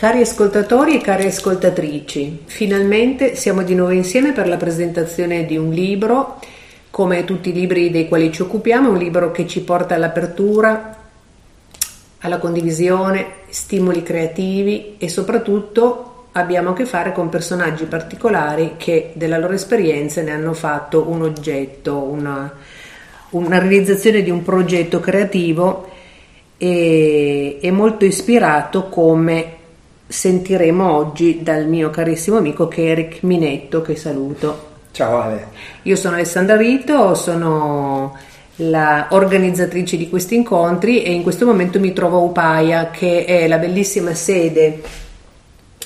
Cari ascoltatori e cari ascoltatrici, finalmente siamo di nuovo insieme per la presentazione di un libro, come tutti i libri dei quali ci occupiamo, un libro che ci porta all'apertura, alla condivisione, stimoli creativi e soprattutto abbiamo a che fare con personaggi particolari che della loro esperienza ne hanno fatto un oggetto, una realizzazione di un progetto creativo e molto ispirato, come sentiremo oggi dal mio carissimo amico che è Eric Minetto, che saluto. Ciao Ale. Io sono Alessandra Rito, sono la organizzatrice di questi incontri e in questo momento mi trovo a Upaya, che è la bellissima sede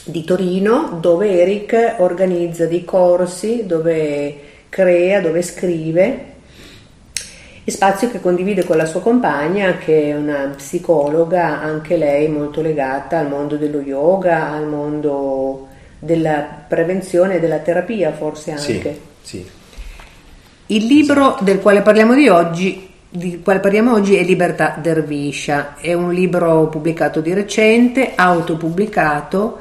di Torino dove Eric organizza dei corsi, dove crea, dove scrive, e spazio che condivide con la sua compagna, che è una psicologa, anche lei molto legata al mondo dello yoga, al mondo della prevenzione e della terapia, forse anche. Sì. Il libro del quale parliamo oggi è Libertà Derviscia, è un libro pubblicato di recente, autopubblicato,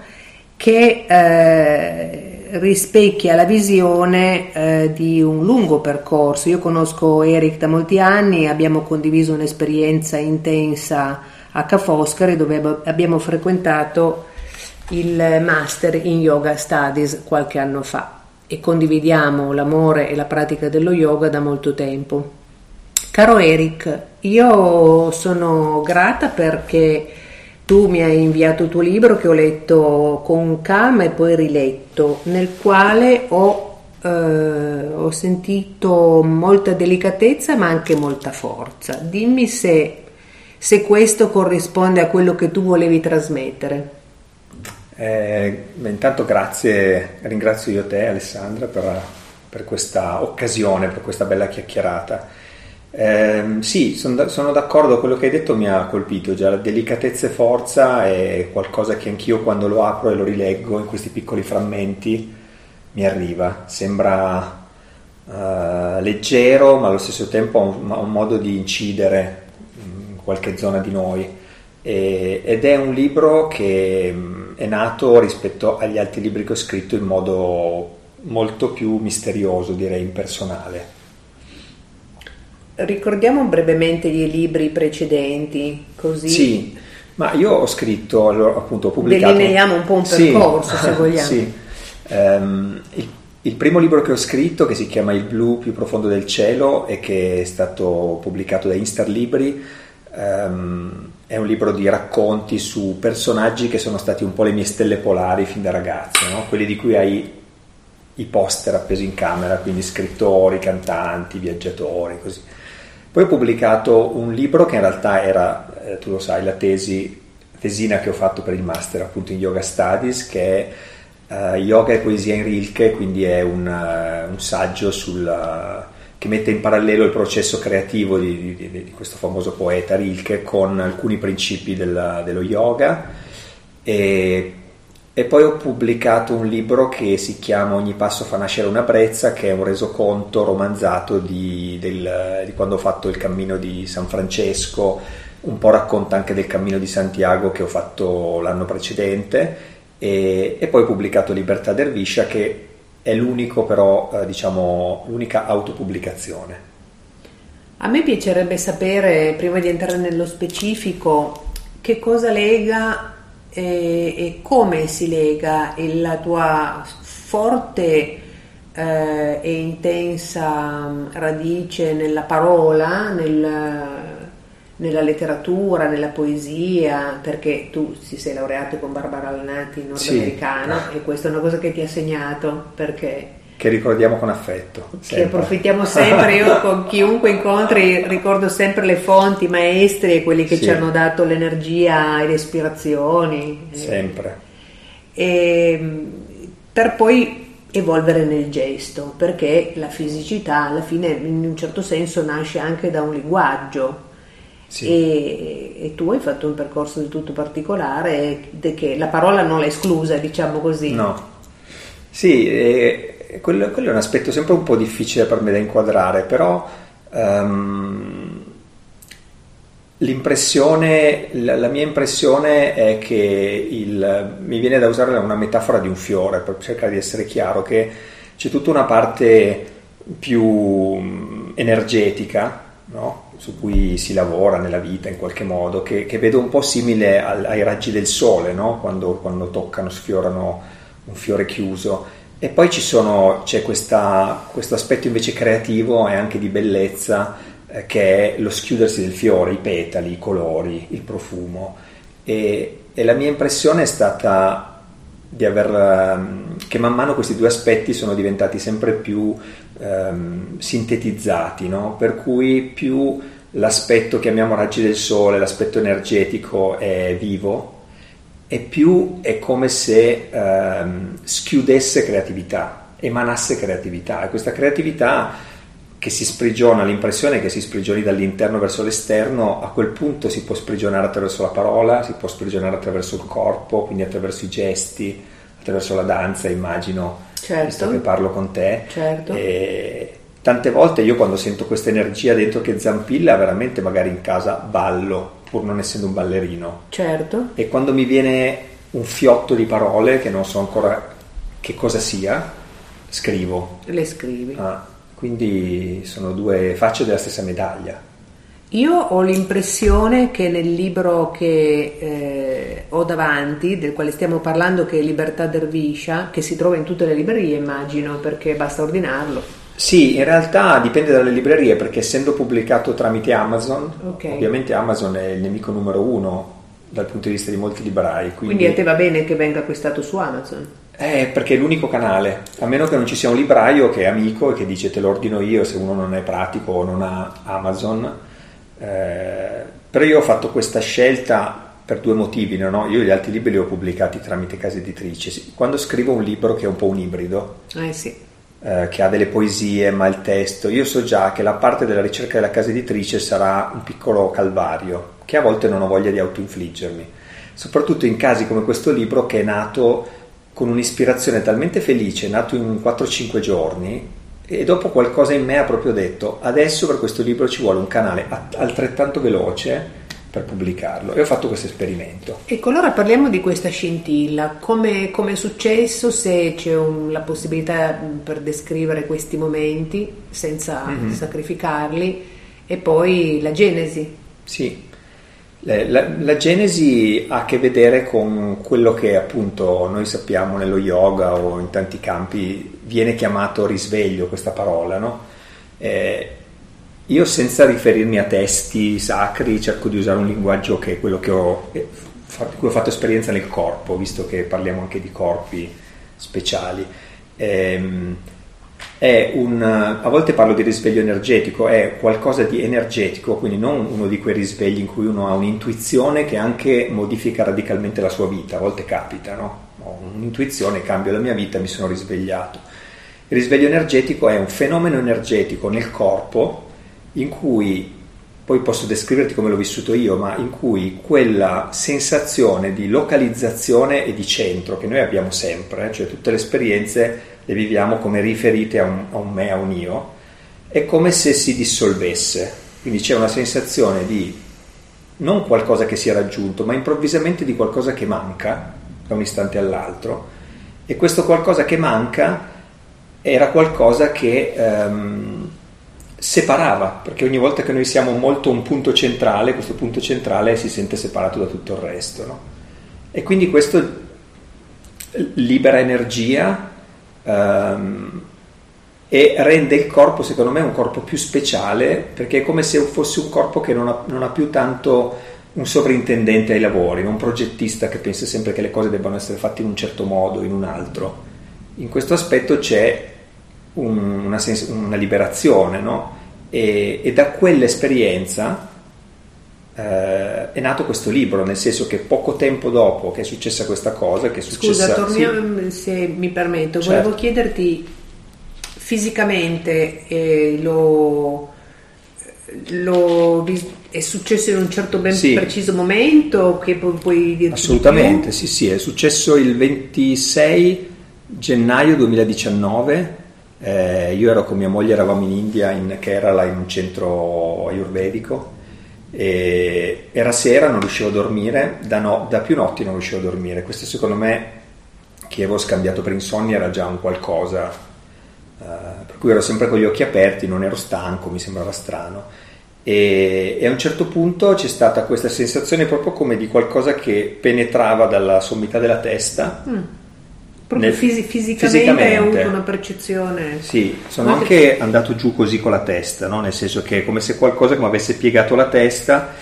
che rispecchia la visione di un lungo percorso. Io conosco Eric da molti anni, abbiamo condiviso un'esperienza intensa a Ca' Foscari, dove abbiamo frequentato il Master in Yoga Studies qualche anno fa, e condividiamo l'amore e la pratica dello yoga da molto tempo. Caro Eric, io sono grata perché tu mi hai inviato il tuo libro, che ho letto con calma e poi riletto, nel quale ho sentito molta delicatezza ma anche molta forza. Dimmi se questo corrisponde a quello che tu volevi trasmettere. Intanto ringrazio io te, Alessandra, per questa occasione, per questa bella chiacchierata. Sì, sono d'accordo, quello che hai detto mi ha colpito già, la delicatezza e forza è qualcosa che anch'io, quando lo apro e lo rileggo in questi piccoli frammenti, mi arriva, sembra leggero, ma allo stesso tempo ha un modo di incidere in qualche zona di noi, ed è un libro che è nato rispetto agli altri libri che ho scritto in modo molto più misterioso, direi impersonale. Ricordiamo brevemente i libri precedenti, così. Sì, ma io ho scritto, allora, appunto, ho pubblicato. Delineiamo un po' un percorso, sì, se vogliamo. Sì. Il primo libro che ho scritto, che si chiama Il blu più profondo del cielo e che è stato pubblicato da Insta Libri, è un libro di racconti su personaggi che sono stati un po' le mie stelle polari fin da ragazzo, no? Quelli di cui hai i poster appesi in camera, quindi scrittori, cantanti, viaggiatori, così. Poi ho pubblicato un libro che in realtà era, tu lo sai, la tesina che ho fatto per il master, appunto, in Yoga Studies, che è Yoga e poesia in Rilke, quindi è un saggio che mette in parallelo il processo creativo di questo famoso poeta Rilke con alcuni principi dello yoga. E poi ho pubblicato un libro che si chiama Ogni passo fa nascere una brezza, che è un resoconto romanzato di quando ho fatto il cammino di San Francesco, un po' racconta anche del cammino di Santiago che ho fatto l'anno precedente, e poi ho pubblicato Libertà Derviscia, che è l'unico, però, diciamo, l'unica autopubblicazione. A me piacerebbe sapere, prima di entrare nello specifico, che cosa lega e come si lega la tua forte e intensa radice nella parola, nella letteratura, nella poesia, perché tu ti sei laureato con Barbara Lanati, nordamericana, sì. E questa è una cosa che ti ha segnato, perché che ricordiamo con affetto, sempre. Che approfittiamo sempre, io con chiunque incontri ricordo sempre le fonti, i maestri e quelli che sì. Ci hanno dato l'energia e le ispirazioni. Sempre. Per poi evolvere nel gesto, perché la fisicità alla fine in un certo senso nasce anche da un linguaggio. Sì. E tu hai fatto un percorso del tutto particolare, che la parola non l'ha esclusa, diciamo così. No. Sì, quello è un aspetto sempre un po' difficile per me da inquadrare, però L'impressione, la mia impressione è che mi viene da usare una metafora di un fiore, per cercare di essere chiaro, che c'è tutta una parte più energetica, no? Su cui si lavora nella vita in qualche modo, che vedo un po' simile ai raggi del sole, no? Quando toccano, sfiorano un fiore chiuso. E poi c'è questo aspetto invece creativo e anche di bellezza, che è lo schiudersi del fiore, i petali, i colori, il profumo, e la mia impressione è stata di che man mano questi due aspetti sono diventati sempre più sintetizzati, no? Per cui più l'aspetto, chiamiamo raggi del sole, l'aspetto energetico è vivo, e più è come se schiudesse creatività, emanasse creatività, e questa creatività che si sprigiona, l'impressione che si sprigioni dall'interno verso l'esterno, a quel punto si può sprigionare attraverso la parola, si può sprigionare attraverso il corpo, quindi attraverso i gesti, attraverso la danza, immagino, certo, visto che parlo con te. Certo. E tante volte io, quando sento questa energia dentro che zampilla, veramente magari in casa ballo, pur non essendo un ballerino. Certo. E quando mi viene un fiotto di parole, che non so ancora che cosa sia, scrivo. Le scrivi. Ah. Quindi sono due facce della stessa medaglia. Io ho l'impressione che nel libro che ho davanti, del quale stiamo parlando, che è Libertà Derviscia, che si trova in tutte le librerie, immagino, perché basta ordinarlo. Sì, in realtà dipende dalle librerie, perché essendo pubblicato tramite Amazon, okay, ovviamente Amazon è il nemico numero uno dal punto di vista di molti librai. Quindi a te va bene che venga acquistato su Amazon? Perché è l'unico canale, a meno che non ci sia un libraio che è amico e che dice te lo ordino io, se uno non è pratico o non ha Amazon. Però io ho fatto questa scelta per due motivi, no? Io gli altri libri li ho pubblicati tramite case editrici. Quando scrivo un libro che è un po' un ibrido, sì, che ha delle poesie ma il testo, io so già che la parte della ricerca della casa editrice sarà un piccolo calvario, che a volte non ho voglia di autoinfliggermi, soprattutto in casi come questo libro, che è nato con un'ispirazione talmente felice, nato in 4-5 giorni, e dopo qualcosa in me ha proprio detto: adesso per questo libro ci vuole un canale altrettanto veloce per pubblicarlo, e ho fatto questo esperimento. Ecco, allora parliamo di questa scintilla, come è successo, se c'è la possibilità per descrivere questi momenti senza sacrificarli, e poi la genesi. Sì. La genesi ha a che vedere con quello che appunto noi sappiamo nello yoga o in tanti campi viene chiamato risveglio, questa parola, no? Io, senza riferirmi a testi sacri, cerco di usare un linguaggio che è quello di cui ho fatto esperienza nel corpo, visto che parliamo anche di corpi speciali. A volte parlo di risveglio energetico, è qualcosa di energetico, quindi non uno di quei risvegli in cui uno ha un'intuizione che anche modifica radicalmente la sua vita. A volte capita, no? Ho un'intuizione, cambio la mia vita, mi sono risvegliato. Il risveglio energetico è un fenomeno energetico nel corpo in cui, poi posso descriverti come l'ho vissuto io, ma in cui quella sensazione di localizzazione e di centro che noi abbiamo sempre, cioè tutte le esperienze le viviamo come riferite a un me, a un io, è come se si dissolvesse. Quindi c'è una sensazione di non qualcosa che si è raggiunto, ma improvvisamente di qualcosa che manca da un istante all'altro, e questo qualcosa che manca era qualcosa che separava, perché ogni volta che noi siamo molto un punto centrale, questo punto centrale si sente separato da tutto il resto, no? E quindi questo libera energia e rende il corpo, secondo me, un corpo più speciale, perché è come se fosse un corpo che non ha più tanto un sovrintendente ai lavori, un progettista che pensa sempre che le cose debbano essere fatte in un certo modo, in un altro. In questo aspetto c'è una liberazione, no? E da quell'esperienza è nato questo libro, nel senso che poco tempo dopo che è successa questa cosa, che è successa... Scusa, torniamo, sì, se mi permetto, certo, volevo chiederti fisicamente, è successo in un certo ben, sì, preciso momento, che puoi dirci? Assolutamente, sì, è successo il 26 gennaio 2019. Io ero con mia moglie, eravamo in India, in Kerala, in un centro ayurvedico, E era sera, non riuscivo a dormire, da più notti non riuscivo a dormire. Questo secondo me, che avevo scambiato per insonnia, era già un qualcosa, per cui ero sempre con gli occhi aperti, non ero stanco, mi sembrava strano. E a un certo punto c'è stata questa sensazione proprio come di qualcosa che penetrava dalla sommità della testa. Proprio fisicamente hai avuto una percezione. Sì, sono anche andato giù così con la testa, no? Nel senso che è come se qualcosa che mi avesse piegato la testa,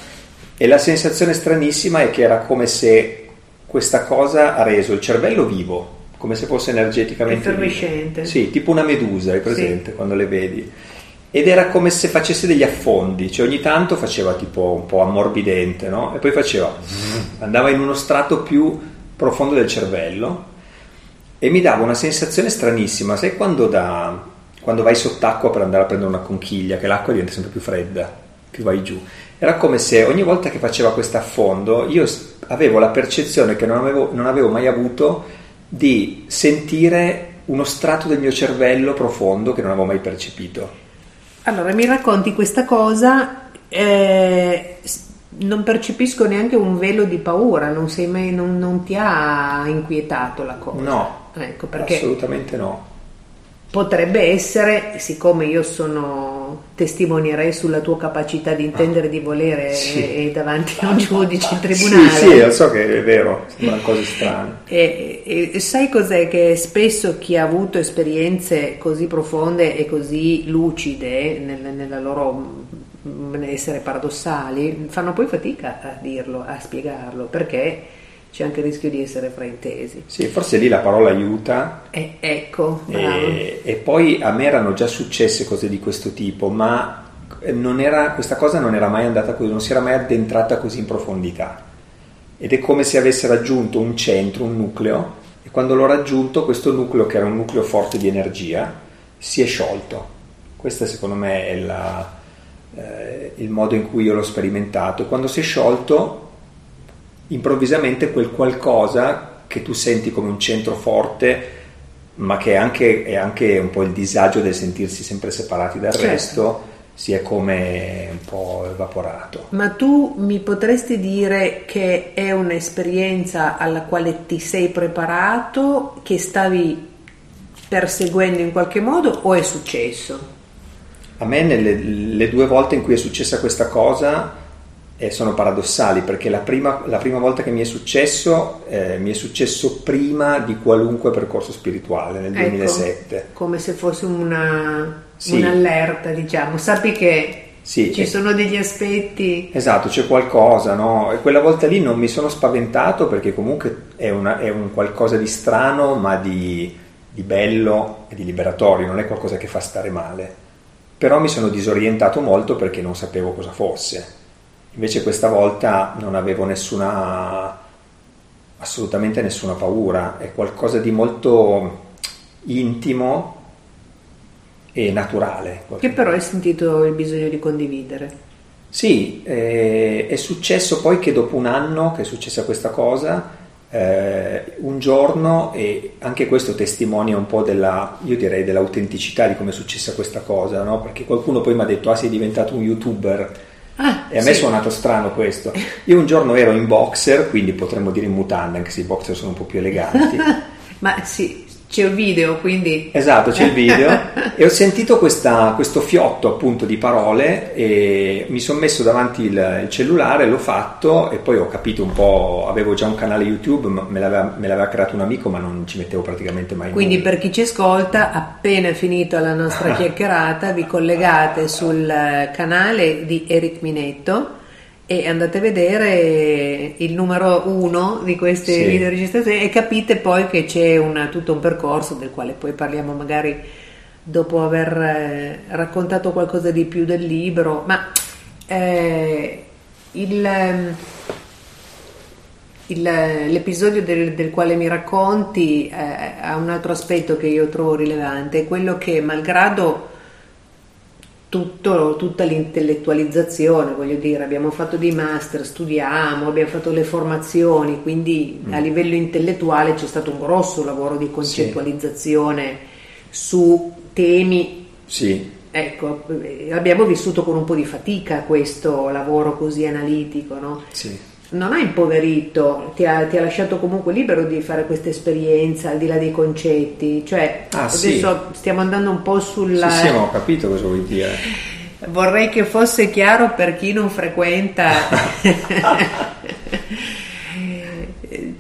e la sensazione stranissima è che era come se questa cosa ha reso il cervello vivo, come se fosse energeticamente effervescente. Sì, tipo una medusa, hai presente, sì, quando le vedi. Ed era come se facesse degli affondi, cioè ogni tanto faceva tipo un po' ammorbidente, no? E poi andava in uno strato più profondo del cervello, e mi dava una sensazione stranissima, sai quando vai sott'acqua per andare a prendere una conchiglia, che l'acqua diventa sempre più fredda, più vai giù. Era come se ogni volta che faceva questo affondo io avevo la percezione che non avevo mai avuto di sentire uno strato del mio cervello profondo che non avevo mai percepito. Allora, mi racconti questa cosa, non percepisco neanche un velo di paura, non ti ha inquietato la cosa? No, ecco, perché assolutamente no. Potrebbe essere, siccome io testimonierei sulla tua capacità di intendere, di volere, sì, e davanti a un giudice in tribunale. Sì, lo so che è vero, sembrano cose strane. E sai cos'è? Che spesso chi ha avuto esperienze così profonde e così lucide nella loro essere paradossali fanno poi fatica a dirlo, a spiegarlo, perché c'è anche il rischio di essere fraintesi. Sì, forse lì la parola aiuta. Ecco, bravo. E poi a me erano già successe cose di questo tipo, ma questa cosa non era mai andata così, non si era mai addentrata così in profondità. Ed è come se avesse raggiunto un centro, un nucleo, e quando l'ho raggiunto questo nucleo, che era un nucleo forte di energia, si è sciolto. Questa secondo me è il modo in cui io l'ho sperimentato. Quando si è sciolto, improvvisamente quel qualcosa che tu senti come un centro forte, ma che è anche un po' il disagio del sentirsi sempre separati dal, certo, resto, si è come un po' evaporato. Ma tu mi potresti dire che è un'esperienza alla quale ti sei preparato, che stavi perseguendo in qualche modo, o è successo? A me le due volte in cui è successa questa cosa sono paradossali, perché la prima volta che mi è successo prima di qualunque percorso spirituale, nel 2007. Come se fosse un'allerta, diciamo. Sappi che sono degli aspetti... Esatto, c'è qualcosa, no? E quella volta lì non mi sono spaventato, perché comunque è un qualcosa di strano, ma di bello e di liberatorio, non è qualcosa che fa stare male. Però mi sono disorientato molto perché non sapevo cosa fosse. Invece questa volta non avevo assolutamente nessuna paura, è qualcosa di molto intimo e naturale. Che però hai sentito il bisogno di condividere. Sì, è successo poi che dopo un anno che è successa questa cosa, un giorno, e anche questo testimonia un po' io direi dell'autenticità di come è successa questa cosa, no? Perché qualcuno poi mi ha detto, sei diventato un youtuber. E a me è suonato strano questo. Io un giorno ero in boxer, quindi potremmo dire in mutanda, anche se i boxer sono un po' più eleganti. Ma sì, c'è il video, quindi... Esatto, c'è il video. E ho sentito questo fiotto appunto di parole, e mi sono messo davanti il cellulare, l'ho fatto, e poi ho capito un po', avevo già un canale YouTube, me l'aveva creato un amico, ma non ci mettevo praticamente mai. Quindi nulla. Per chi ci ascolta, appena finita la nostra chiacchierata, vi collegate sul canale di Eric Minetto e andate a vedere il numero 1 di queste videoregistrazioni, e capite poi che c'è tutto un percorso del quale poi parliamo magari dopo aver raccontato qualcosa di più del libro. Ma l'episodio del quale mi racconti ha un altro aspetto che io trovo rilevante, è quello che, malgrado tutta l'intellettualizzazione, voglio dire, abbiamo fatto dei master, studiamo, abbiamo fatto le formazioni, quindi a livello intellettuale c'è stato un grosso lavoro di concettualizzazione su temi Ecco, abbiamo vissuto con un po' di fatica questo lavoro così analitico, no? Sì. Non ha impoverito, ti ha lasciato comunque libero di fare questa esperienza al di là dei concetti, cioè adesso sì. Stiamo andando un po' sulla... Sì, ho capito cosa vuoi dire. Vorrei che fosse chiaro per chi non frequenta,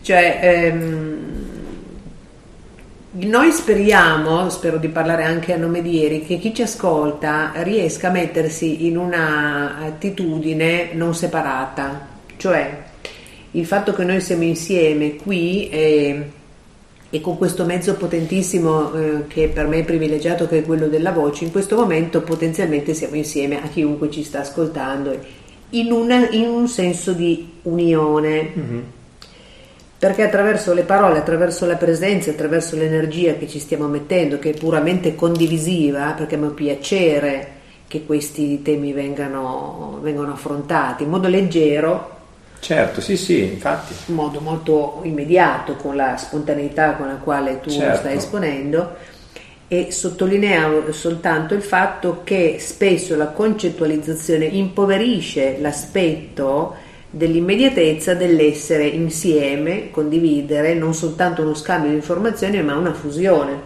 cioè noi spero di parlare anche a nome di Eric, che chi ci ascolta riesca a mettersi in una attitudine non separata. Cioè, il fatto che noi siamo insieme qui e con questo mezzo potentissimo che per me è privilegiato, che è quello della voce, in questo momento potenzialmente siamo insieme a chiunque ci sta ascoltando, in un senso di unione. Mm-hmm. Perché attraverso le parole, attraverso la presenza, attraverso l'energia che ci stiamo mettendo, che è puramente condivisiva, perché mi piacere che questi temi vengano affrontati in modo leggero. Certo, sì, infatti. In modo molto immediato, con la spontaneità con la quale tu certo. stai esponendo, e sottolineo soltanto il fatto che spesso la concettualizzazione impoverisce l'aspetto dell'immediatezza dell'essere insieme, condividere, non soltanto uno scambio di informazioni, ma una fusione.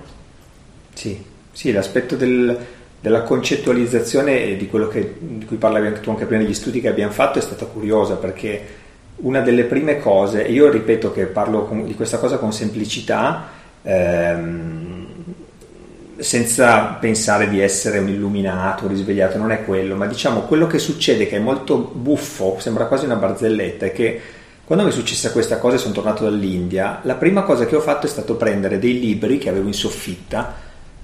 Sì, l'aspetto della concettualizzazione di quello di cui parlavi anche tu anche prima negli studi che abbiamo fatto è stata curiosa, perché una delle prime cose, e io ripeto che parlo di questa cosa con semplicità, senza pensare di essere un illuminato, un risvegliato, non è quello, ma diciamo quello che succede, che è molto buffo, sembra quasi una barzelletta, è che quando mi è successa questa cosa e sono tornato dall'India, la prima cosa che ho fatto è stato prendere dei libri che avevo in soffitta,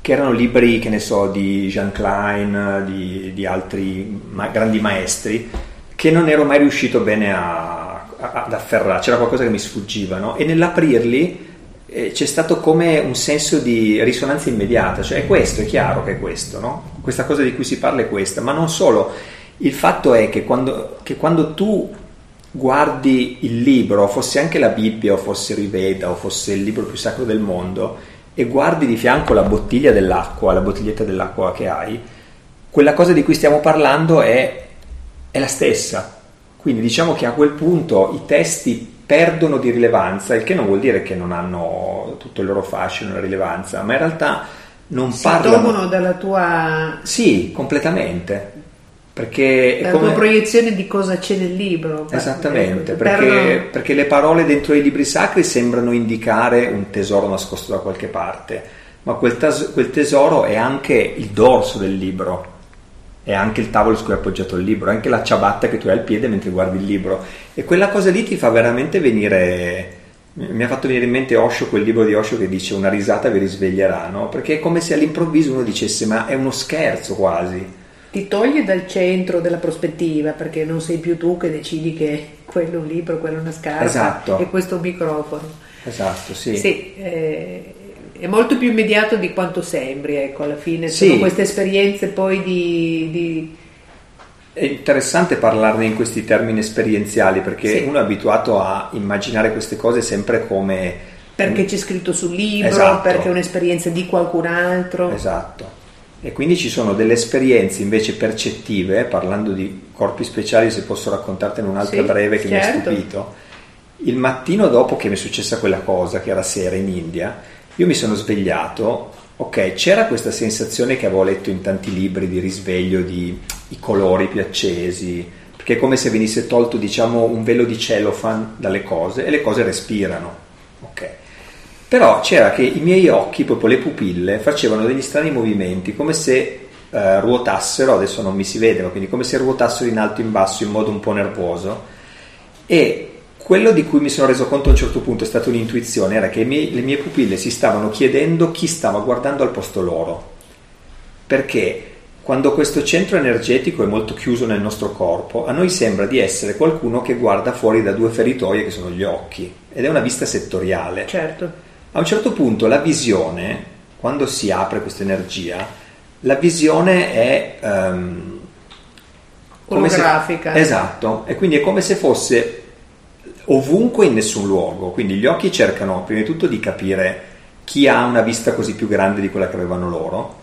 che erano libri, che ne so, di Jean Klein, di altri grandi maestri, che non ero mai riuscito bene ad afferrare, c'era qualcosa che mi sfuggiva, no? E nell'aprirli c'è stato come un senso di risonanza immediata, cioè è chiaro che è questo, no? Questa cosa di cui si parla è questa, ma non solo, il fatto è che quando tu guardi il libro, fosse anche la Bibbia, o fosse il Veda, o fosse il libro più sacro del mondo, e guardi di fianco la bottiglia dell'acqua, la bottiglietta dell'acqua che hai, quella cosa di cui stiamo parlando è la stessa. Quindi diciamo che a quel punto i testi perdono di rilevanza, il che non vuol dire che non hanno tutto il loro fascino e la rilevanza, ma in realtà non parlano... Si tolgono dalla tua... Sì, completamente. Perché è come proiezione di cosa c'è nel libro. Esattamente, perché le parole dentro i libri sacri sembrano indicare un tesoro nascosto da qualche parte, ma quel tesoro è anche il dorso del libro, è anche il tavolo su cui è appoggiato il libro, è anche la ciabatta che tu hai al piede mentre guardi il libro, e quella cosa lì ti fa veramente venire... Mi ha fatto venire in mente Osho, quel libro di Osho che dice una risata vi risveglierà, no? Perché è come se all'improvviso uno dicesse ma è uno scherzo quasi. Ti toglie dal centro della prospettiva, perché non sei più tu che decidi che quello è un libro, quello è una scarpa, esatto. E questo è un microfono. Esatto, sì. Sì, è molto più immediato di quanto sembri, ecco, alla fine. Sì. Sono queste esperienze poi di... È interessante parlarne in questi termini esperienziali, perché sì. Uno è abituato a immaginare queste cose sempre come... Perché c'è scritto sul libro, esatto. Perché è un'esperienza di qualcun altro. Esatto. E quindi ci sono delle esperienze invece percettive, parlando di corpi speciali, se posso raccontartene un'altra breve che certo. Mi ha stupito. Il mattino dopo che mi è successa quella cosa, che era sera in India, io mi sono svegliato, ok, c'era questa sensazione che avevo letto in tanti libri di risveglio, di i colori più accesi, perché è come se venisse tolto, diciamo, un velo di cellophane dalle cose e le cose respirano, ok. Però c'era che i miei occhi, proprio le pupille, facevano degli strani movimenti, come se ruotassero, adesso non mi si vedono, quindi come se ruotassero in alto e in basso in modo un po' nervoso, e quello di cui mi sono reso conto a un certo punto è stata un'intuizione, era che le mie pupille si stavano chiedendo chi stava guardando al posto loro, perché quando questo centro energetico è molto chiuso nel nostro corpo, a noi sembra di essere qualcuno che guarda fuori da due feritoie che sono gli occhi, ed è una vista settoriale. Certo. A un certo punto la visione, quando si apre questa energia, la visione è olografica. Esatto, e quindi è come se fosse ovunque in nessun luogo, quindi gli occhi cercano prima di tutto di capire chi ha una vista così più grande di quella che avevano loro,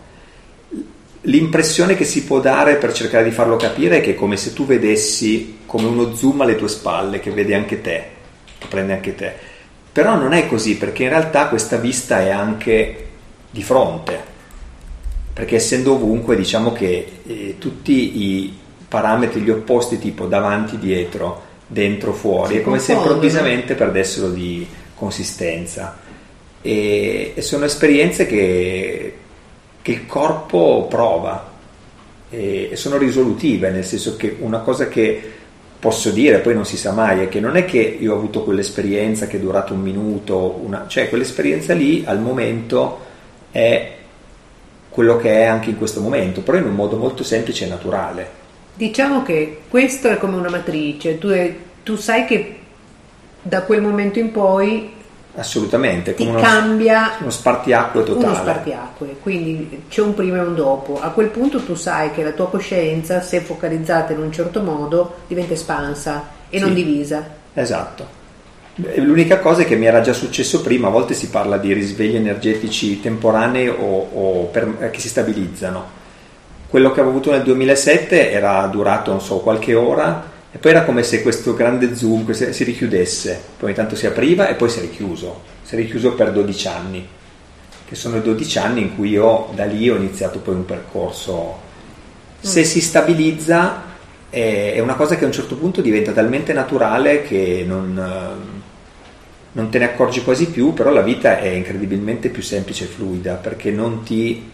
L'impressione che si può dare per cercare di farlo capire è che è come se tu vedessi come uno zoom alle tue spalle che vede anche te, che prende anche te. Però non è così, perché in realtà questa vista è anche di fronte, perché essendo ovunque diciamo che tutti i parametri, gli opposti tipo davanti, dietro, dentro, fuori, sì, è come se improvvisamente perdessero di consistenza e sono esperienze che il corpo prova e sono risolutive, nel senso che una cosa che posso dire, poi non si sa mai, è che non è che io ho avuto quell'esperienza che è durata un minuto, cioè quell'esperienza lì al momento è quello che è anche in questo momento, però in un modo molto semplice e naturale. Diciamo che questo è come una matrice, tu sai che da quel momento in poi assolutamente ti cambia uno spartiacque totale. Uno spartiacque, quindi c'è un prima e un dopo. A quel punto tu sai che la tua coscienza, se focalizzata in un certo modo, diventa espansa e non divisa. Esatto. L'unica cosa è che mi era già successo prima, a volte si parla di risvegli energetici temporanei o che si stabilizzano. Quello che avevo avuto nel 2007 era durato, non so, qualche ora e poi era come se questo grande zoom si richiudesse, poi ogni tanto si apriva e poi si è richiuso per 12 anni, che sono i 12 anni in cui io da lì ho iniziato poi un percorso. Se si stabilizza è una cosa che a un certo punto diventa talmente naturale che non te ne accorgi quasi più, però la vita è incredibilmente più semplice e fluida, perché non ti...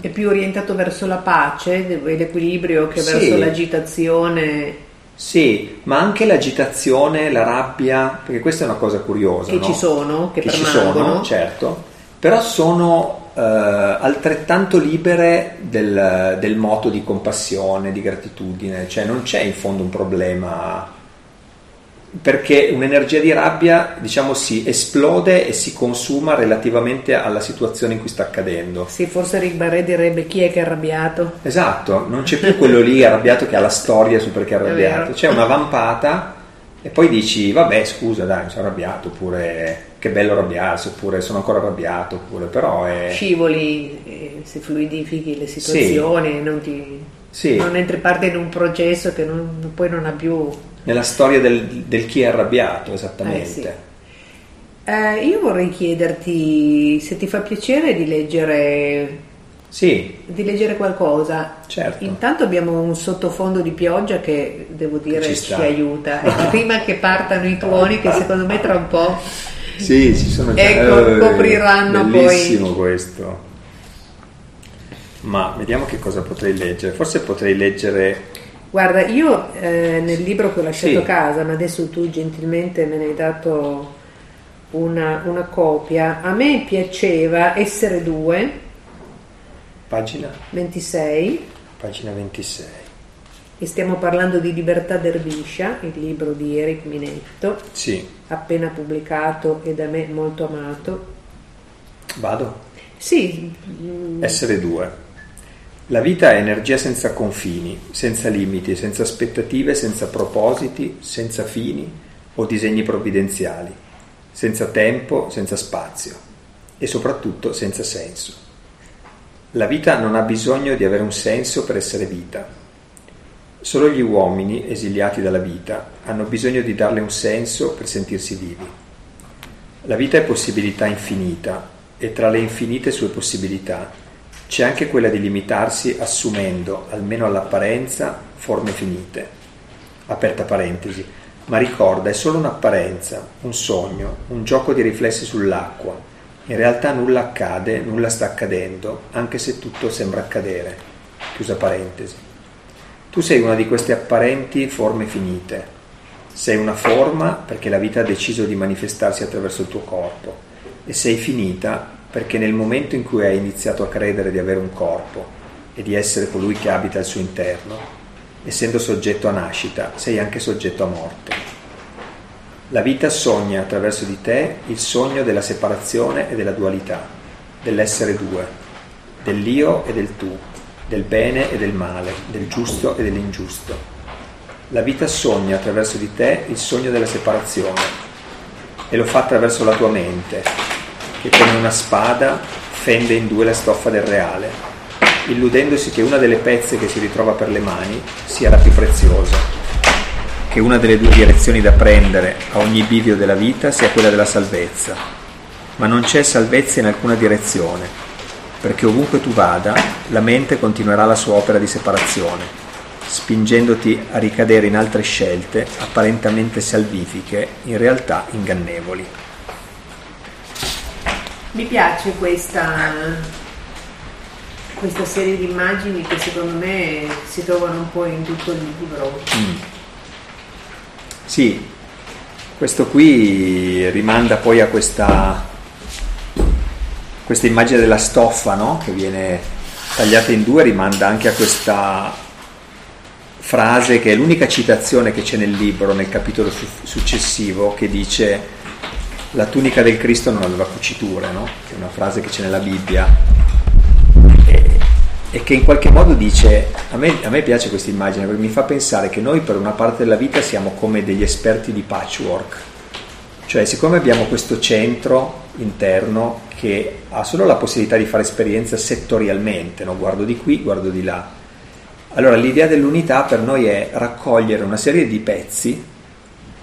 è più orientato verso la pace e l'equilibrio che verso l'agitazione. Sì, ma anche l'agitazione, la rabbia, perché questa è una cosa curiosa. Che ci sono, che permangono. Ci sono, certo, però sono altrettanto libere del moto di compassione, di gratitudine, cioè non c'è in fondo un problema, perché un'energia di rabbia, diciamo, si esplode e si consuma relativamente alla situazione in cui sta accadendo. Sì, forse Rick Barré direbbe: chi è che è arrabbiato? Esatto, non c'è più quello lì arrabbiato che ha la storia su perché è arrabbiato, c'è una vampata e poi dici vabbè, scusa, dai, sono arrabbiato, oppure che bello arrabbiarsi, oppure sono ancora arrabbiato, oppure però è... scivoli, si fluidifichi le situazioni, non entri parte in un processo che poi non ha più... Nella storia del chi è arrabbiato, esattamente. Io vorrei chiederti se ti fa piacere di leggere, qualcosa. Certo. Intanto abbiamo un sottofondo di pioggia che devo dire che ci aiuta. E prima che partano i tuoni, che secondo me tra un po' ci sono già. Copriranno poi. Bellissimo questo. Ma vediamo che cosa potrei leggere. Forse potrei leggere... Guarda, io nel libro che ho lasciato a casa, ma adesso tu gentilmente me ne hai dato una copia, a me piaceva Essere due, pagina 26. Pagina 26. E stiamo parlando di Libertà Derviscia, il libro di Eric Minetto, appena pubblicato e da me molto amato. Vado? Sì. Essere due. La vita è energia senza confini, senza limiti, senza aspettative, senza propositi, senza fini o disegni provvidenziali, senza tempo, senza spazio e soprattutto senza senso. La vita non ha bisogno di avere un senso per essere vita. Solo gli uomini esiliati dalla vita hanno bisogno di darle un senso per sentirsi vivi. La vita è possibilità infinita e tra le infinite sue possibilità c'è anche quella di limitarsi assumendo, almeno all'apparenza, forme finite. Aperta parentesi. Ma ricorda, è solo un'apparenza, un sogno, un gioco di riflessi sull'acqua. In realtà nulla accade, nulla sta accadendo, anche se tutto sembra accadere. Chiusa parentesi. Tu sei una di queste apparenti forme finite. Sei una forma perché la vita ha deciso di manifestarsi attraverso il tuo corpo e sei finita perché nel momento in cui hai iniziato a credere di avere un corpo e di essere colui che abita al suo interno, essendo soggetto a nascita, sei anche soggetto a morte. La vita sogna attraverso di te il sogno della separazione e della dualità, dell'essere due, dell'io e del tu, del bene e del male, del giusto e dell'ingiusto. La vita sogna attraverso di te il sogno della separazione e lo fa attraverso la tua mente, che come una spada fende in due la stoffa del reale illudendosi che una delle pezze che si ritrova per le mani sia la più preziosa, che una delle due direzioni da prendere a ogni bivio della vita sia quella della salvezza, ma non c'è salvezza in alcuna direzione, perché ovunque tu vada, la mente continuerà la sua opera di separazione, spingendoti a ricadere in altre scelte apparentemente salvifiche, in realtà ingannevoli. Mi piace questa serie di immagini che secondo me si trovano un po' in tutto il libro. Sì, questo qui rimanda poi a questa immagine della stoffa, no? Che viene tagliata in due, rimanda anche a questa frase che è l'unica citazione che c'è nel libro, nel capitolo successivo, che dice: la tunica del Cristo non aveva cuciture, no? Che è una frase che c'è nella Bibbia. E che in qualche modo dice, a me piace questa immagine perché mi fa pensare che noi per una parte della vita siamo come degli esperti di patchwork, cioè siccome abbiamo questo centro interno che ha solo la possibilità di fare esperienza settorialmente, no? Guardo di qui, guardo di là, allora l'idea dell'unità per noi è raccogliere una serie di pezzi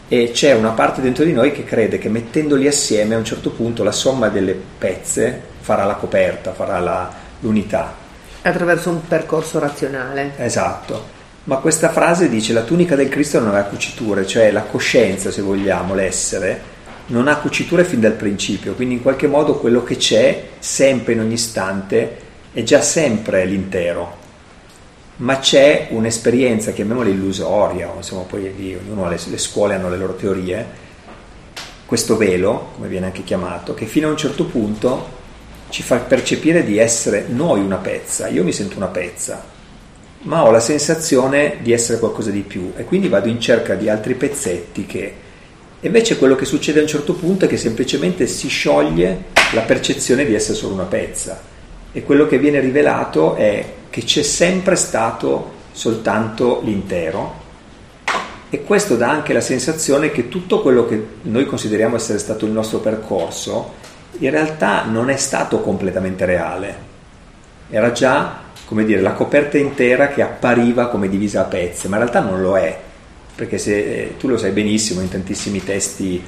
e c'è una parte dentro di noi che crede che mettendoli assieme a un certo punto la somma delle pezze farà la coperta, farà l'unità. Attraverso un percorso razionale. Esatto, ma questa frase dice: la tunica del Cristo non aveva cuciture, cioè la coscienza, se vogliamo, l'essere, non ha cuciture fin dal principio, quindi in qualche modo quello che c'è sempre in ogni istante è già sempre l'intero, ma c'è un'esperienza, chiamiamola illusoria, insomma poi lì ognuno ha le scuole hanno le loro teorie, questo velo, come viene anche chiamato, che fino a un certo punto ci fa percepire di essere noi una pezza. Io mi sento una pezza, ma ho la sensazione di essere qualcosa di più e quindi vado in cerca di altri pezzetti che... E invece quello che succede a un certo punto è che semplicemente si scioglie la percezione di essere solo una pezza e quello che viene rivelato è che c'è sempre stato soltanto l'intero, e questo dà anche la sensazione che tutto quello che noi consideriamo essere stato il nostro percorso in realtà non è stato completamente reale, era già, come dire, la coperta intera che appariva come divisa a pezzi, ma in realtà non lo è, perché se tu lo sai benissimo in tantissimi testi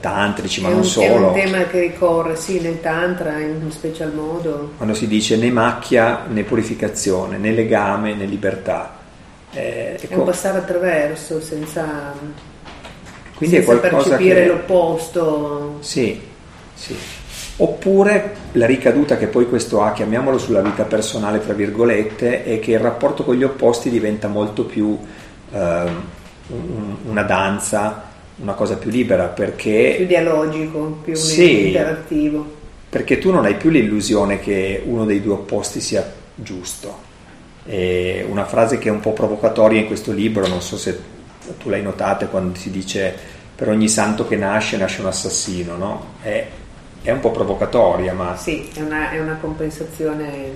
tantrici, ma non solo. È un tema che ricorre, sì, nel tantra in special modo. Quando si dice né macchia né purificazione, né legame né libertà. È un passare attraverso senza, quindi senza è qualcosa percepire che... l'opposto. Sì, sì. Oppure la ricaduta che poi questo ha, chiamiamolo sulla vita personale tra virgolette, è che il rapporto con gli opposti diventa molto più una danza, una cosa più libera, perché più dialogico, più sì, interattivo, perché tu non hai più l'illusione che uno dei due opposti sia giusto. E una frase che è un po' provocatoria in questo libro, non so se tu l'hai notata, quando si dice: per ogni santo che nasce un assassino, no? È un po' provocatoria, ma... Sì, è una compensazione...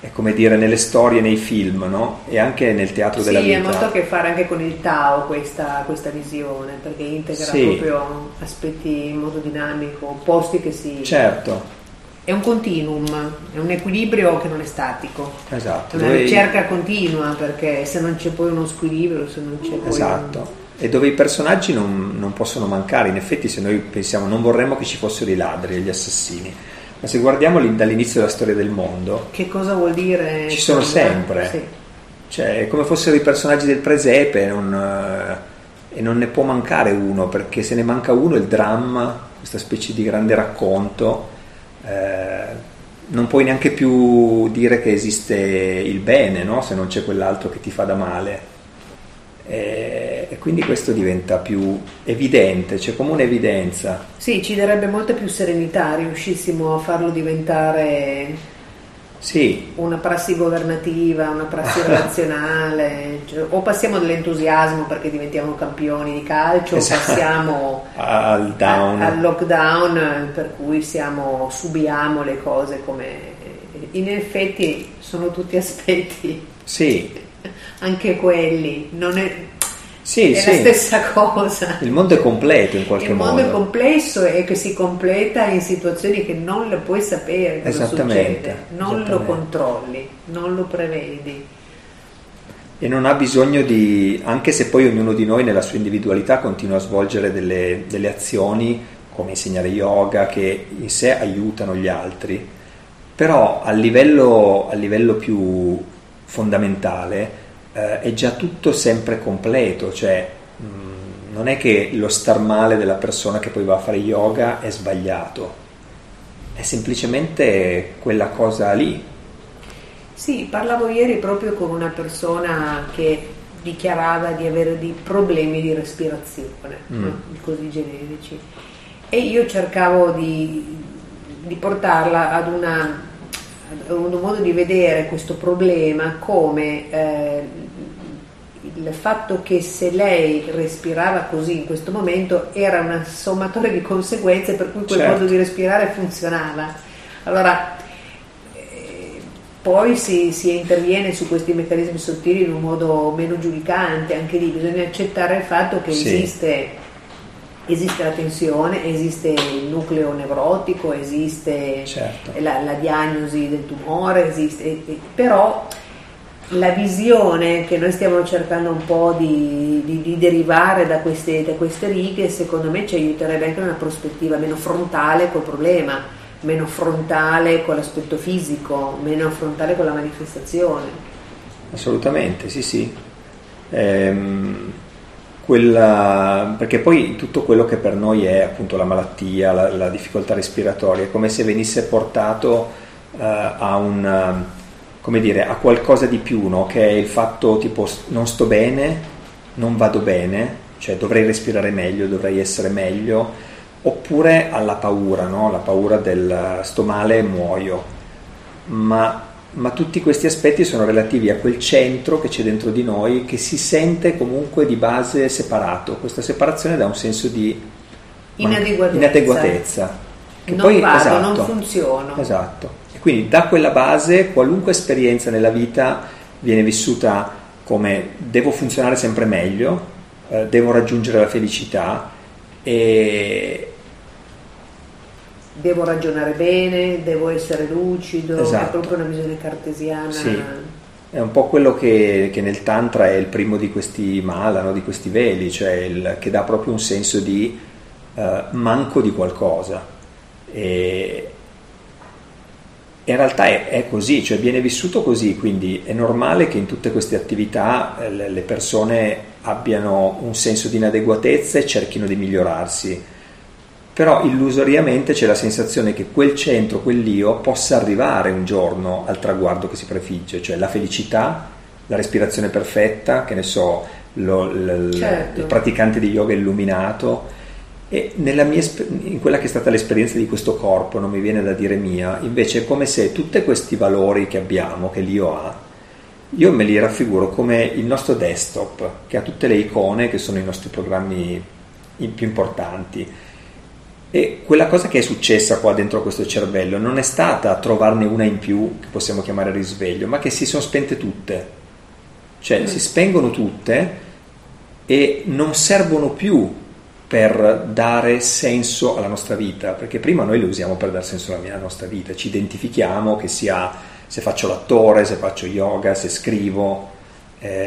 È come dire nelle storie, nei film, no? E anche nel teatro della vita. Sì, è molto a che fare anche con il Tao questa visione, perché integra proprio aspetti in modo dinamico, opposti che si... Certo. È un continuum, è un equilibrio che non è statico. Esatto. È una ricerca continua, perché se non c'è poi uno squilibrio, se non c'è poi... Esatto. E dove i personaggi non possono mancare. In effetti, se noi pensiamo, non vorremmo che ci fossero i ladri e gli assassini, ma se guardiamo dall'inizio della storia del mondo, che cosa vuol dire? Ci sono sempre, sì. Cioè è come fossero i personaggi del presepe, e non ne può mancare uno, perché se ne manca uno il dramma, questa specie di grande racconto, non puoi neanche più dire che esiste il bene, no? Se non c'è quell'altro che ti fa da male. E quindi questo diventa più evidente, c'è come un'evidenza. Sì, ci darebbe molta più serenità riuscissimo a farlo diventare una prassi governativa, una prassi relazionale, cioè, o passiamo dall'entusiasmo perché diventiamo campioni di calcio, esatto, o passiamo al lockdown per cui subiamo le cose come... In effetti sono tutti aspetti anche quelli, non è, Sì, è la stessa cosa. Il mondo è completo in qualche modo. Il mondo è complesso e che si completa in situazioni che non le puoi sapere cosa succede, non lo controlli, non lo prevedi. E non ha bisogno di, anche se poi ognuno di noi nella sua individualità continua a svolgere delle azioni come insegnare yoga che in sé aiutano gli altri, però a livello più fondamentale è già tutto sempre completo, cioè non è che lo star male della persona che poi va a fare yoga è sbagliato, è semplicemente quella cosa lì. Sì, parlavo ieri proprio con una persona che dichiarava di avere dei problemi di respirazione, così generici, e io cercavo di portarla ad un modo di vedere questo problema come il fatto che se lei respirava così in questo momento era una sommatoria di conseguenze per cui quel modo di respirare funzionava. Allora poi si interviene su questi meccanismi sottili in un modo meno giudicante, anche lì bisogna accettare il fatto che esiste la tensione, esiste il nucleo nevrotico, esiste la diagnosi del tumore, esiste, però la visione che noi stiamo cercando un po' di derivare da queste righe, secondo me ci aiuterebbe anche una prospettiva meno frontale col problema, meno frontale con l'aspetto fisico, meno frontale con la manifestazione. Assolutamente, sì. Perché poi tutto quello che per noi è appunto la malattia, la difficoltà respiratoria, è come se venisse portato a qualcosa di più, no? Che è il fatto tipo non sto bene, non vado bene, cioè dovrei respirare meglio, dovrei essere meglio, oppure alla paura, no? La paura del sto male e muoio. Ma tutti questi aspetti sono relativi a quel centro che c'è dentro di noi che si sente comunque di base separato. Questa separazione dà un senso di inadeguatezza. Che non poi, vado, non funziono. Esatto. E quindi da quella base qualunque esperienza nella vita viene vissuta come devo funzionare sempre meglio, devo raggiungere la felicità e... devo ragionare bene, devo essere lucido, è proprio una visione cartesiana. Sì. È un po' quello che nel Tantra è il primo di questi mala, no? Di questi veli, cioè che dà proprio un senso di manco di qualcosa. E in realtà è così, cioè viene vissuto così, quindi è normale che in tutte queste attività le persone abbiano un senso di inadeguatezza e cerchino di migliorarsi. Però illusoriamente c'è la sensazione che quel centro, quell'io, possa arrivare un giorno al traguardo che si prefigge, cioè la felicità, la respirazione perfetta, che ne so, il praticante di yoga illuminato. E in quella che è stata l'esperienza di questo corpo, non mi viene da dire mia, invece è come se tutti questi valori che abbiamo, che l'io ha, io me li raffiguro come il nostro desktop, che ha tutte le icone che sono i nostri programmi più importanti. E quella cosa che è successa qua dentro questo cervello non è stata trovarne una in più che possiamo chiamare risveglio, ma che si sono spente tutte, cioè si spengono tutte e non servono più per dare senso alla nostra vita, perché prima noi le usiamo per dare senso alla nostra vita, ci identifichiamo che sia se faccio l'attore, se faccio yoga, se scrivo,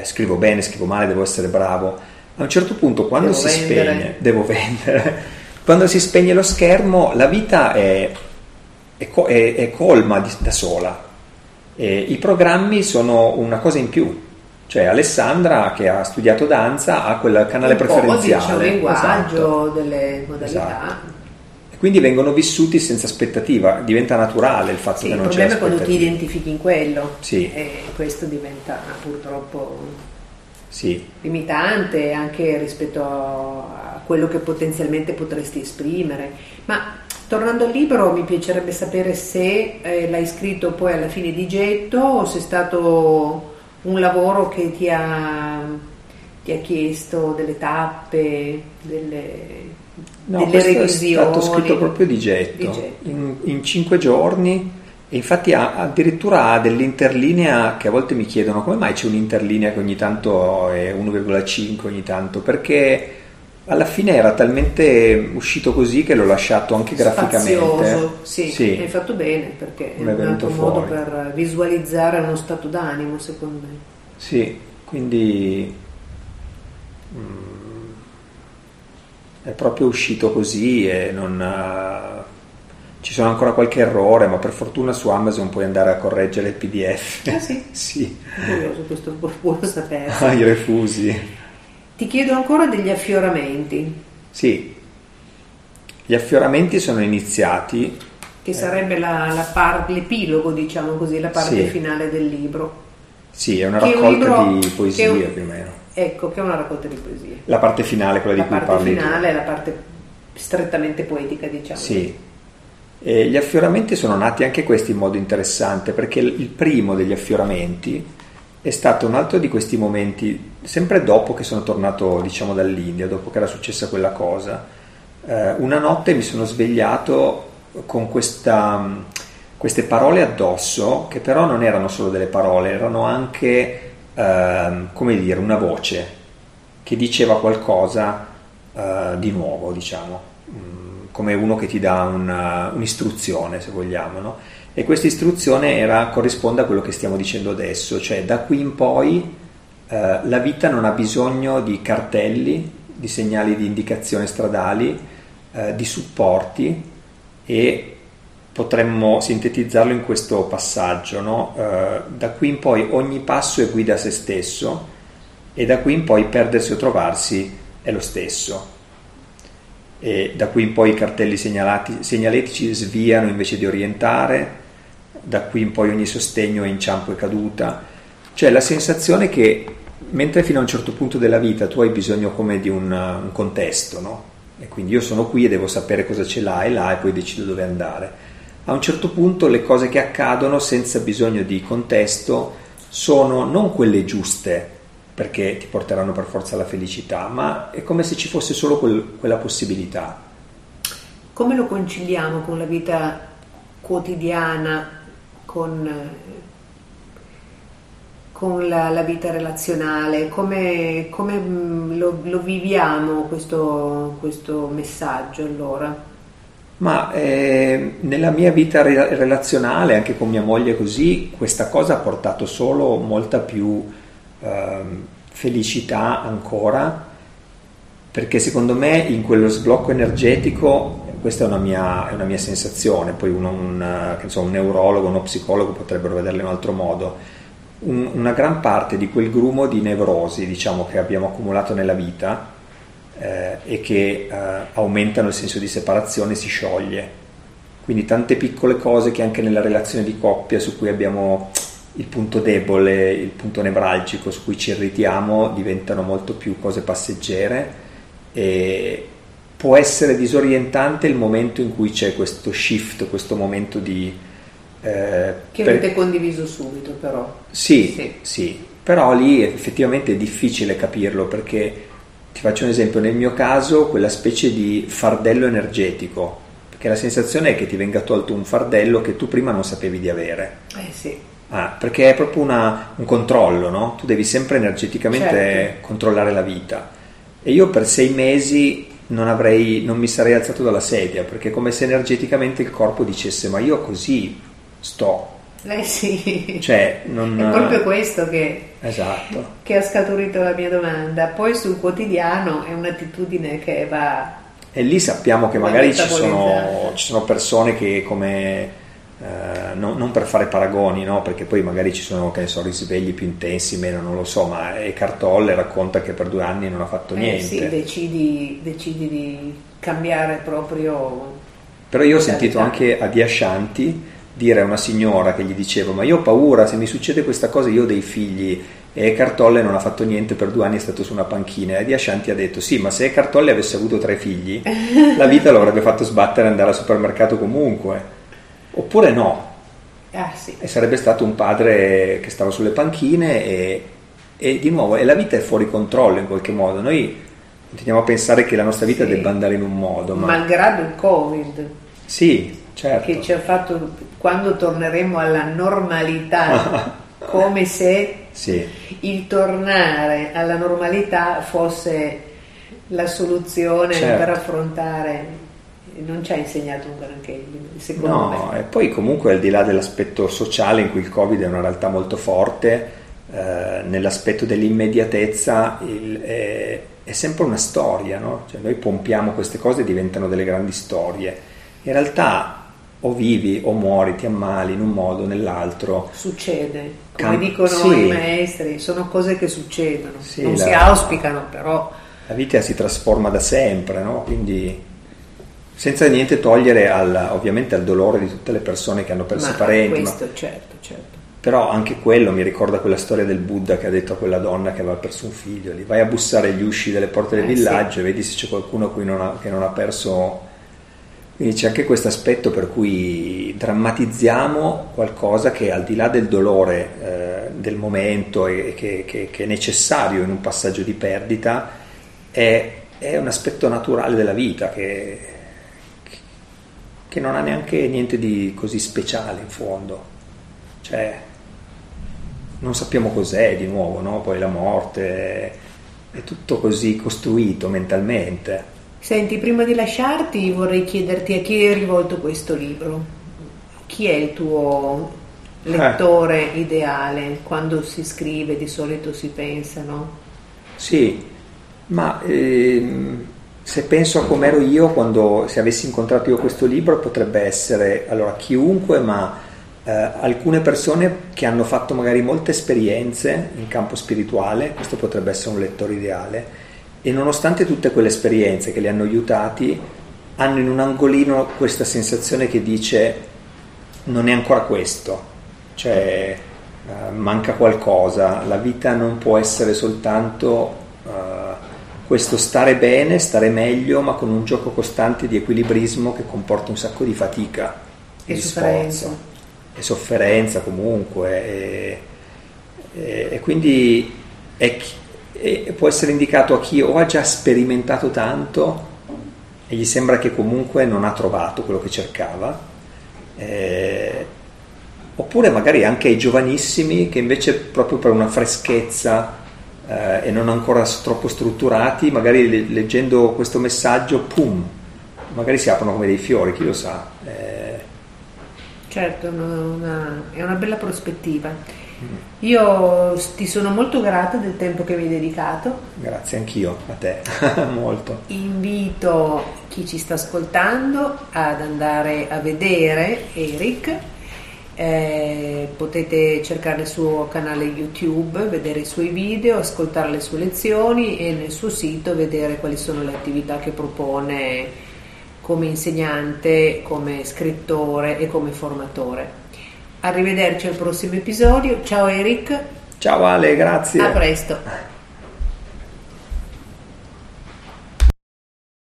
scrivo bene, scrivo male, devo essere bravo. A un certo punto quando devo vendere. Quando si spegne lo schermo, la vita è colma da sola. E i programmi sono una cosa in più. Cioè Alessandra, che ha studiato danza, ha quel canale preferenziale. C'è un linguaggio, delle modalità. Esatto. E quindi vengono vissuti senza aspettativa. Diventa naturale il fatto che non c'è aspettativa. Il problema è quando ti identifichi in quello. Sì. E questo diventa purtroppo... Sì. Limitante anche rispetto a quello che potenzialmente potresti esprimere. Ma tornando al libro, mi piacerebbe sapere se l'hai scritto poi alla fine di getto o se è stato un lavoro che ti ha chiesto delle tappe, delle revisioni. È stato scritto proprio di getto. In 5 giorni E infatti addirittura ha dell'interlinea che a volte mi chiedono come mai c'è un'interlinea che ogni tanto è 1,5 ogni tanto, perché alla fine era talmente uscito così che l'ho lasciato anche graficamente. Spazioso, sì. Hai fatto bene perché è un altro modo per visualizzare uno stato d'animo, secondo me. Sì, quindi è proprio uscito così e non... Ci sono ancora qualche errore, ma per fortuna su Amazon puoi andare a correggere il PDF. Ah sì? Sì. Curioso, questo buono sapere. Ah, i refusi. Ti chiedo ancora degli affioramenti. Sì. Gli affioramenti sono iniziati. Che sarebbe l'epilogo, diciamo così, la parte finale del libro. Sì, è una raccolta di poesie più o meno. Ecco, che è una raccolta di poesie. La parte finale, quella di cui parli. La parte finale è la parte strettamente poetica, diciamo. Sì. E gli affioramenti sono nati anche questi in modo interessante, perché il primo degli affioramenti è stato un altro di questi momenti, sempre dopo che sono tornato, diciamo, dall'India, dopo che era successa quella cosa. Una notte mi sono svegliato con queste parole addosso, che però non erano solo delle parole, erano anche una voce che diceva qualcosa di nuovo, diciamo, come uno che ti dà un'istruzione, se vogliamo, no? E questa istruzione corrisponde a quello che stiamo dicendo adesso, cioè da qui in poi la vita non ha bisogno di cartelli, di segnali di indicazione stradali, di supporti, e potremmo sintetizzarlo in questo passaggio, no? Da qui in poi ogni passo è guida a se stesso, e da qui in poi perdersi o trovarsi è lo stesso. E da qui in poi i cartelli segnaletici sviano invece di orientare, da qui in poi ogni sostegno è inciampo e caduta. Cioè la sensazione che mentre fino a un certo punto della vita tu hai bisogno come di un contesto, no? E quindi io sono qui e devo sapere cosa c'è là e poi decido dove andare. A un certo punto le cose che accadono senza bisogno di contesto sono non quelle giuste, perché ti porteranno per forza alla felicità, ma è come se ci fosse solo quella possibilità. Come lo conciliamo con la vita quotidiana, con la vita relazionale? Come lo viviamo questo messaggio allora? Ma nella mia vita relazionale, anche con mia moglie così, questa cosa ha portato solo molta più... felicità ancora, perché secondo me in quello sblocco energetico, questa è una mia sensazione, poi un neurologo, uno psicologo potrebbero vederla in un altro modo, una gran parte di quel grumo di nevrosi, diciamo, che abbiamo accumulato nella vita e che aumentano il senso di separazione, si scioglie. Quindi tante piccole cose che anche nella relazione di coppia, su cui abbiamo il punto debole, il punto nevralgico su cui ci irritiamo, diventano molto più cose passeggere, e può essere disorientante il momento in cui c'è questo shift, questo momento di... che avete condiviso subito, però. Sì, però lì effettivamente è difficile capirlo, perché, ti faccio un esempio, nel mio caso quella specie di fardello energetico, perché la sensazione è che ti venga tolto un fardello che tu prima non sapevi di avere. Sì. Ah, perché è proprio un controllo, no? Tu devi sempre energeticamente, certo, controllare la vita. E io per 6 mesi non mi sarei alzato dalla sedia, perché è come se energeticamente il corpo dicesse: ma io così sto. Sì. Cioè, è proprio questo che ha scaturito la mia domanda. Poi sul quotidiano è un'attitudine che va. E lì sappiamo che magari ci sono persone che come... non per fare paragoni, no? Perché poi magari ci sono, che ne so, risvegli più intensi, meno, non lo so, ma Eckhart Tolle racconta che per 2 anni non ha fatto niente. Sì, decidi di cambiare proprio. Però io ho sentito anche Adyashanti dire a una signora che gli diceva: ma io ho paura, se mi succede questa cosa io ho dei figli. E Eckhart Tolle non ha fatto niente, per 2 anni è stato su una panchina, e Adyashanti ha detto: sì, ma se Eckhart Tolle avesse avuto 3 figli la vita lo avrebbe fatto sbattere e andare al supermercato comunque. Oppure no. Ah, sì. E sarebbe stato un padre che stava sulle panchine e di nuovo, e la vita è fuori controllo in qualche modo. Noi continuiamo a pensare che la nostra vita debba andare in un modo, malgrado il Covid. Sì, certo. Che ci ha fatto, quando torneremo alla normalità, come se sì. il tornare alla normalità fosse la soluzione certo. per affrontare... Non ci ha insegnato un granché, secondo me. No, e poi comunque al di là dell'aspetto sociale in cui il Covid è una realtà molto forte, nell'aspetto dell'immediatezza è sempre una storia, no? Cioè, noi pompiamo queste cose e diventano delle grandi storie. In realtà o vivi o muori, ti ammali in un modo o nell'altro. Succede, come dicono sì. i maestri, sono cose che succedono, sì, non si auspicano però. La vita si trasforma da sempre, no? Quindi... Senza niente togliere ovviamente al dolore di tutte le persone che hanno perso parenti. Questo, certo. Però anche quello mi ricorda quella storia del Buddha che ha detto a quella donna che aveva perso un figlio: lì, vai a bussare agli usci delle porte del villaggio sì. e vedi se c'è qualcuno che non ha perso. Quindi c'è anche questo aspetto per cui drammatizziamo qualcosa che al di là del dolore del momento e che è necessario in un passaggio di perdita, è un aspetto naturale della vita che non ha neanche niente di così speciale in fondo, cioè non sappiamo cos'è di nuovo, no? Poi la morte è tutto così costruito mentalmente. Senti, prima di lasciarti vorrei chiederti a chi è rivolto questo libro, chi è il tuo lettore ideale? Quando si scrive di solito si pensa, no? Sì, ma... Se penso a com'ero io quando, se avessi incontrato io questo libro, potrebbe essere allora chiunque, ma alcune persone che hanno fatto magari molte esperienze in campo spirituale, questo potrebbe essere un lettore ideale, e nonostante tutte quelle esperienze che li hanno aiutati, hanno in un angolino questa sensazione che dice non è ancora questo, cioè manca qualcosa, la vita non può essere soltanto... questo stare bene, stare meglio, ma con un gioco costante di equilibrismo che comporta un sacco di fatica e di sforzo e sofferenza comunque e quindi può essere indicato a chi o ha già sperimentato tanto e gli sembra che comunque non ha trovato quello che cercava oppure magari anche ai giovanissimi che invece proprio per una freschezza e non ancora troppo strutturati, magari leggendo questo messaggio, pum, magari si aprono come dei fiori, chi lo sa. Certo, è una bella prospettiva. Io ti sono molto grata del tempo che mi hai dedicato. Grazie anch'io a te, molto. Invito chi ci sta ascoltando ad andare a vedere Eric. Potete cercare il suo canale YouTube, vedere i suoi video, ascoltare le sue lezioni e nel suo sito vedere quali sono le attività che propone come insegnante, come scrittore e come formatore. Arrivederci al prossimo episodio. Ciao Eric. Ciao Ale, grazie. A presto.